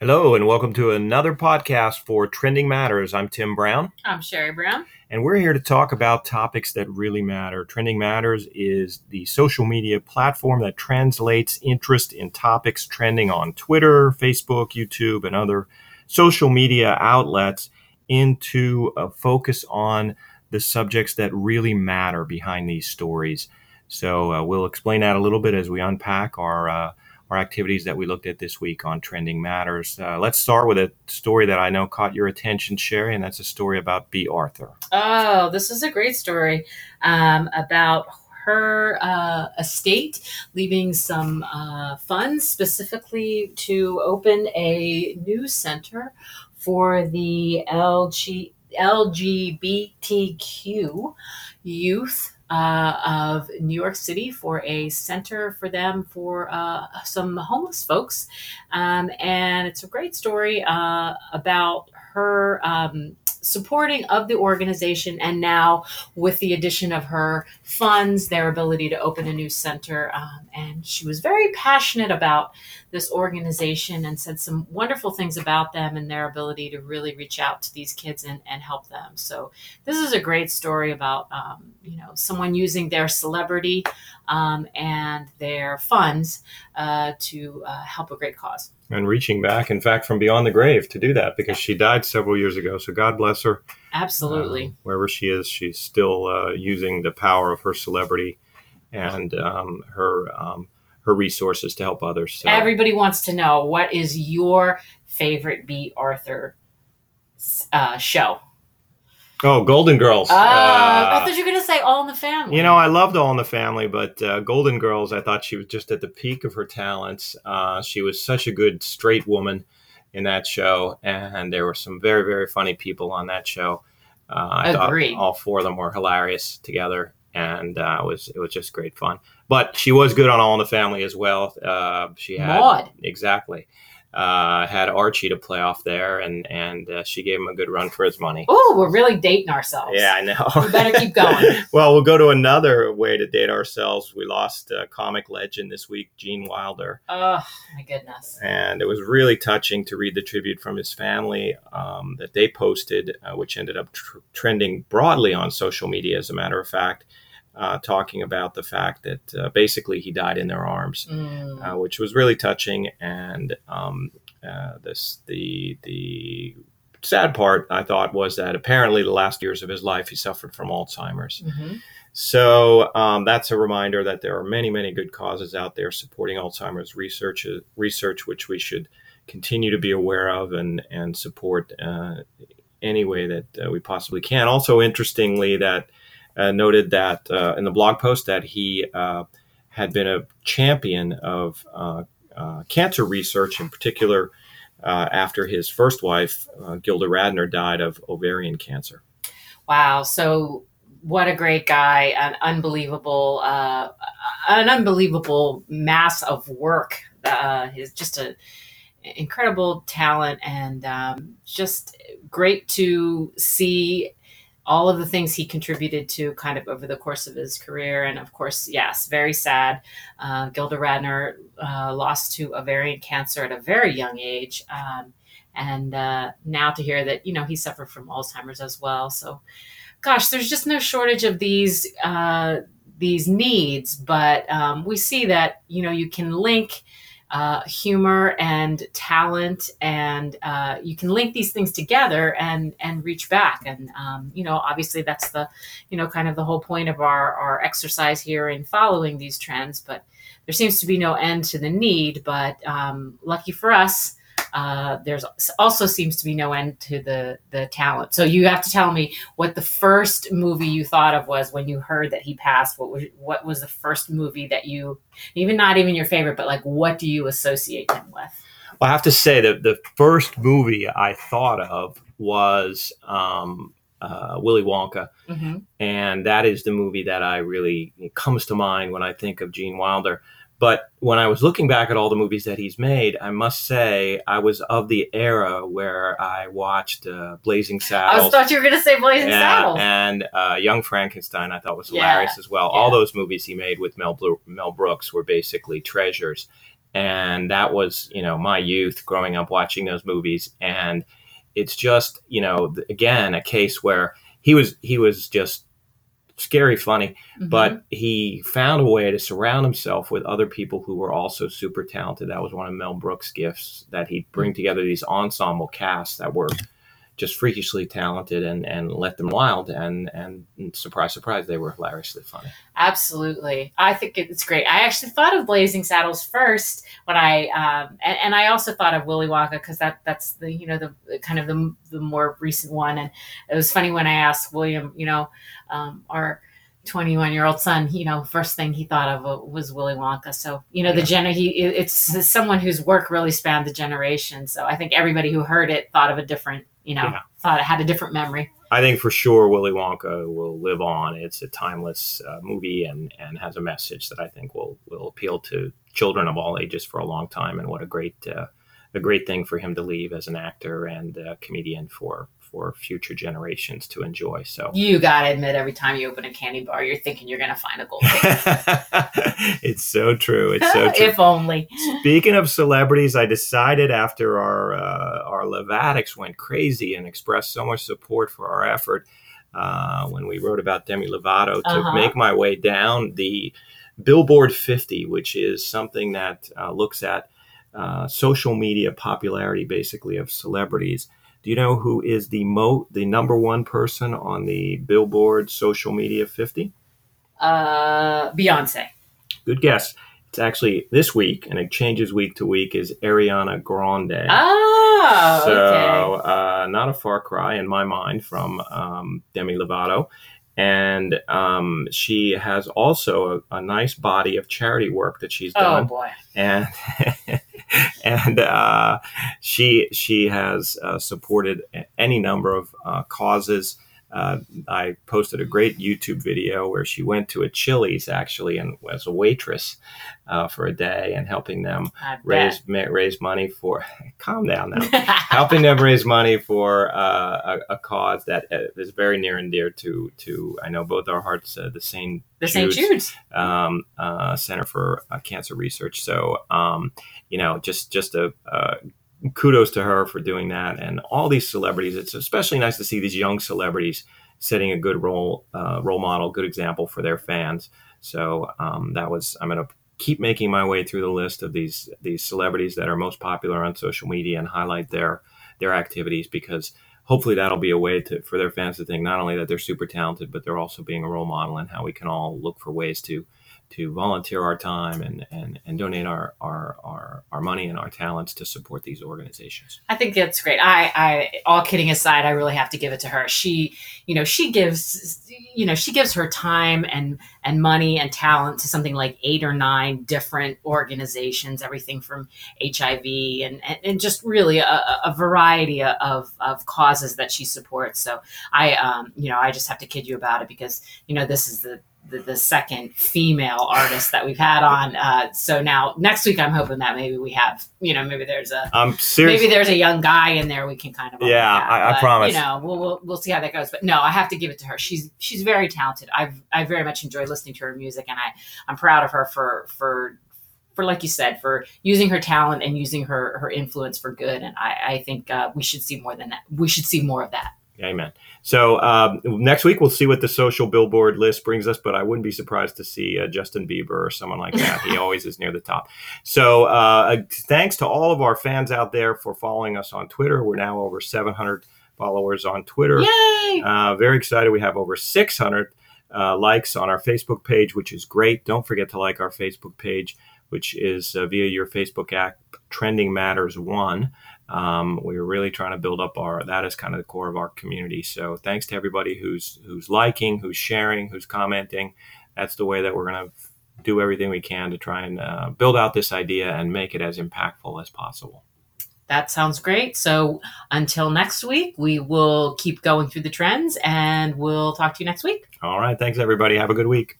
Hello, and welcome to another podcast for Trending Matters. I'm Tim Brown. I'm Sherry Brown. And we're here to talk about topics that really matter. Trending Matters is the social media platform that translates interest in topics trending on Twitter, Facebook, YouTube, and other social media outlets into a focus on the subjects that really matter behind these stories. So we'll explain that a little bit as we unpack our activities that we looked at this week on Trending Matters. Let's start with a story that I know caught your attention, Sherry, and that's a story about Bea Arthur. Oh, this is a great story about her estate leaving some funds specifically to open a new center for the LGBTQ youth of New York City, for a center for them, for some homeless folks. And it's a great story about her supporting of the organization, and now with the addition of her funds, their ability to open a new center. And she was very passionate about this organization and said some wonderful things about them and their ability to really reach out to these kids and help them. So this is a great story about, someone using their celebrity and their funds to help a great cause. And reaching back, in fact, from beyond the grave to do that, because she died several years ago. So God bless her. Absolutely. Wherever she is, she's still using the power of her celebrity and her resources to help others. So. Everybody wants to know, what is your favorite Bea Arthur show? Oh, Golden Girls. I thought you were going to say All in the Family. You know, I loved All in the Family, but Golden Girls, I thought she was just at the peak of her talents. She was such a good straight woman in that show, and there were some very, very funny people on that show. I thought all four of them were hilarious together, and it was just great fun. But she was good on All in the Family as well. She had Maude. Exactly. Had Archie to play off there, and she gave him a good run for his money. Oh, we're really dating ourselves. Yeah, I know. We better keep going. Well, we'll go to another way to date ourselves. We lost a comic legend this week, Gene Wilder. Oh, my goodness. And it was really touching to read the tribute from his family that they posted, which ended up trending broadly on social media, as a matter of fact. Talking about the fact that basically he died in their arms, which was really touching. And the sad part, I thought, was that apparently the last years of his life, he suffered from Alzheimer's. Mm-hmm. So that's a reminder that there are many, many good causes out there supporting Alzheimer's research, which we should continue to be aware of and support any way that we possibly can. Also, interestingly, that noted that in the blog post that he had been a champion of cancer research, in particular after his first wife, Gilda Radner, died of ovarian cancer. Wow. So what a great guy, an unbelievable mass of work. He's just an incredible talent, and just great to see all of the things he contributed to kind of over the course of his career. And of course, yes, very sad. Gilda Radner lost to ovarian cancer at a very young age. And now to hear that, he suffered from Alzheimer's as well. So gosh, there's just no shortage of these needs, but we see that, you can link humor and talent, and you can link these things together and reach back. And, obviously that's the, kind of the whole point of our exercise here in following these trends, but there seems to be no end to the need. But lucky for us, there's also seems to be no end to the talent. So you have to tell me what the first movie you thought of was when you heard that he passed. What was the first movie that you, not even your favorite, but like, what do you associate him with? Well, I have to say that the first movie I thought of was Willy Wonka. Mm-hmm. And that is the movie that it comes to mind when I think of Gene Wilder. But when I was looking back at all the movies that he's made, I must say I was of the era where I watched Blazing Saddles. I thought you were going to say Blazing Saddles. And Young Frankenstein, I thought was hilarious as well. Yeah. All those movies he made with Mel Brooks were basically treasures. And that was, you know, my youth growing up watching those movies. And it's just, you know, again, a case where he was just scary funny, mm-hmm. but he found a way to surround himself with other people who were also super talented. That was one of Mel Brooks' gifts, that he'd bring together these ensemble casts that were just freakishly talented and let them wild. And surprise, surprise, they were hilariously funny. Absolutely. I think it's great. I actually thought of Blazing Saddles first when I, and I also thought of Willy Wonka, because that's the, you know, the kind of the more recent one. And it was funny when I asked William, you know, our 21-year-old son, you know, first thing he thought of was Willy Wonka. So, you know, it's someone whose work really spanned the generation. So I think everybody who heard it thought of a different, you know, thought it had a different memory. I think for sure Willy Wonka will live on. It's a timeless movie and has a message that I think will appeal to children of all ages for a long time. And what a great thing for him to leave as an actor and comedian for future generations to enjoy. So you got to admit, every time you open a candy bar, you're thinking you're going to find a gold ticket. It's so true. It's so true. If only. Speaking of celebrities, I decided after our Lovatics went crazy and expressed so much support for our effort when we wrote about Demi Lovato, to make my way down the Billboard 50, which is something that looks at social media popularity, basically, of celebrities. Do you know who is the number one person on the Billboard social media 50? Beyonce. Good guess. It's actually this week, and it changes week to week, is Ariana Grande. Oh, okay. So not a far cry in my mind from Demi Lovato. And she has also a nice body of charity work that she's done. Oh, boy. And... And she has supported any number of causes. I posted a great YouTube video where she went to a Chili's, actually, and as a waitress for a day, and helping them raise money for. Calm down now. Helping them raise money for a cause that is very near and dear to I know both our hearts, the St. Jude's Center for Cancer Research. So you know, just a kudos to her for doing that. And all these celebrities, it's especially nice to see these young celebrities setting a good role model, good example for their fans. So I'm going to keep making my way through the list of these celebrities that are most popular on social media and highlight their activities, because hopefully that'll be a way for their fans to think not only that they're super talented, but they're also being a role model, and how we can all look for ways to volunteer our time and donate our money and our talents to support these organizations. I think that's great. I all kidding aside, I really have to give it to her. She gives her time and money and talent to something like 8 or 9 different organizations, everything from HIV and just really a variety of causes that she supports. So I just have to kid you about it, because, you know, this is the second female artist that we've had on. So now next week, I'm hoping that maybe we have, you know, maybe there's a young guy in there we can kind of, I promise, you know, we'll see how that goes. But no, I have to give it to her. She's very talented. I very much enjoyed listening to her music, and I'm proud of her for like you said, for using her talent and using her influence for good. And I think we should see more than that. We should see more of that. Amen. So next week, we'll see what the social Billboard list brings us, but I wouldn't be surprised to see Justin Bieber or someone like that. He always is near the top. So thanks to all of our fans out there for following us on Twitter. We're now over 700 followers on Twitter. Yay! Very excited. We have over 600 likes on our Facebook page, which is great. Don't forget to like our Facebook page, which is via your Facebook app, Trending Matters 1. We're really trying to build up that is kind of the core of our community. So thanks to everybody who's liking, who's sharing, who's commenting. That's the way that we're going to do everything we can to try and build out this idea and make it as impactful as possible. That sounds great. So until next week, we will keep going through the trends, and we'll talk to you next week. All right. Thanks, everybody. Have a good week.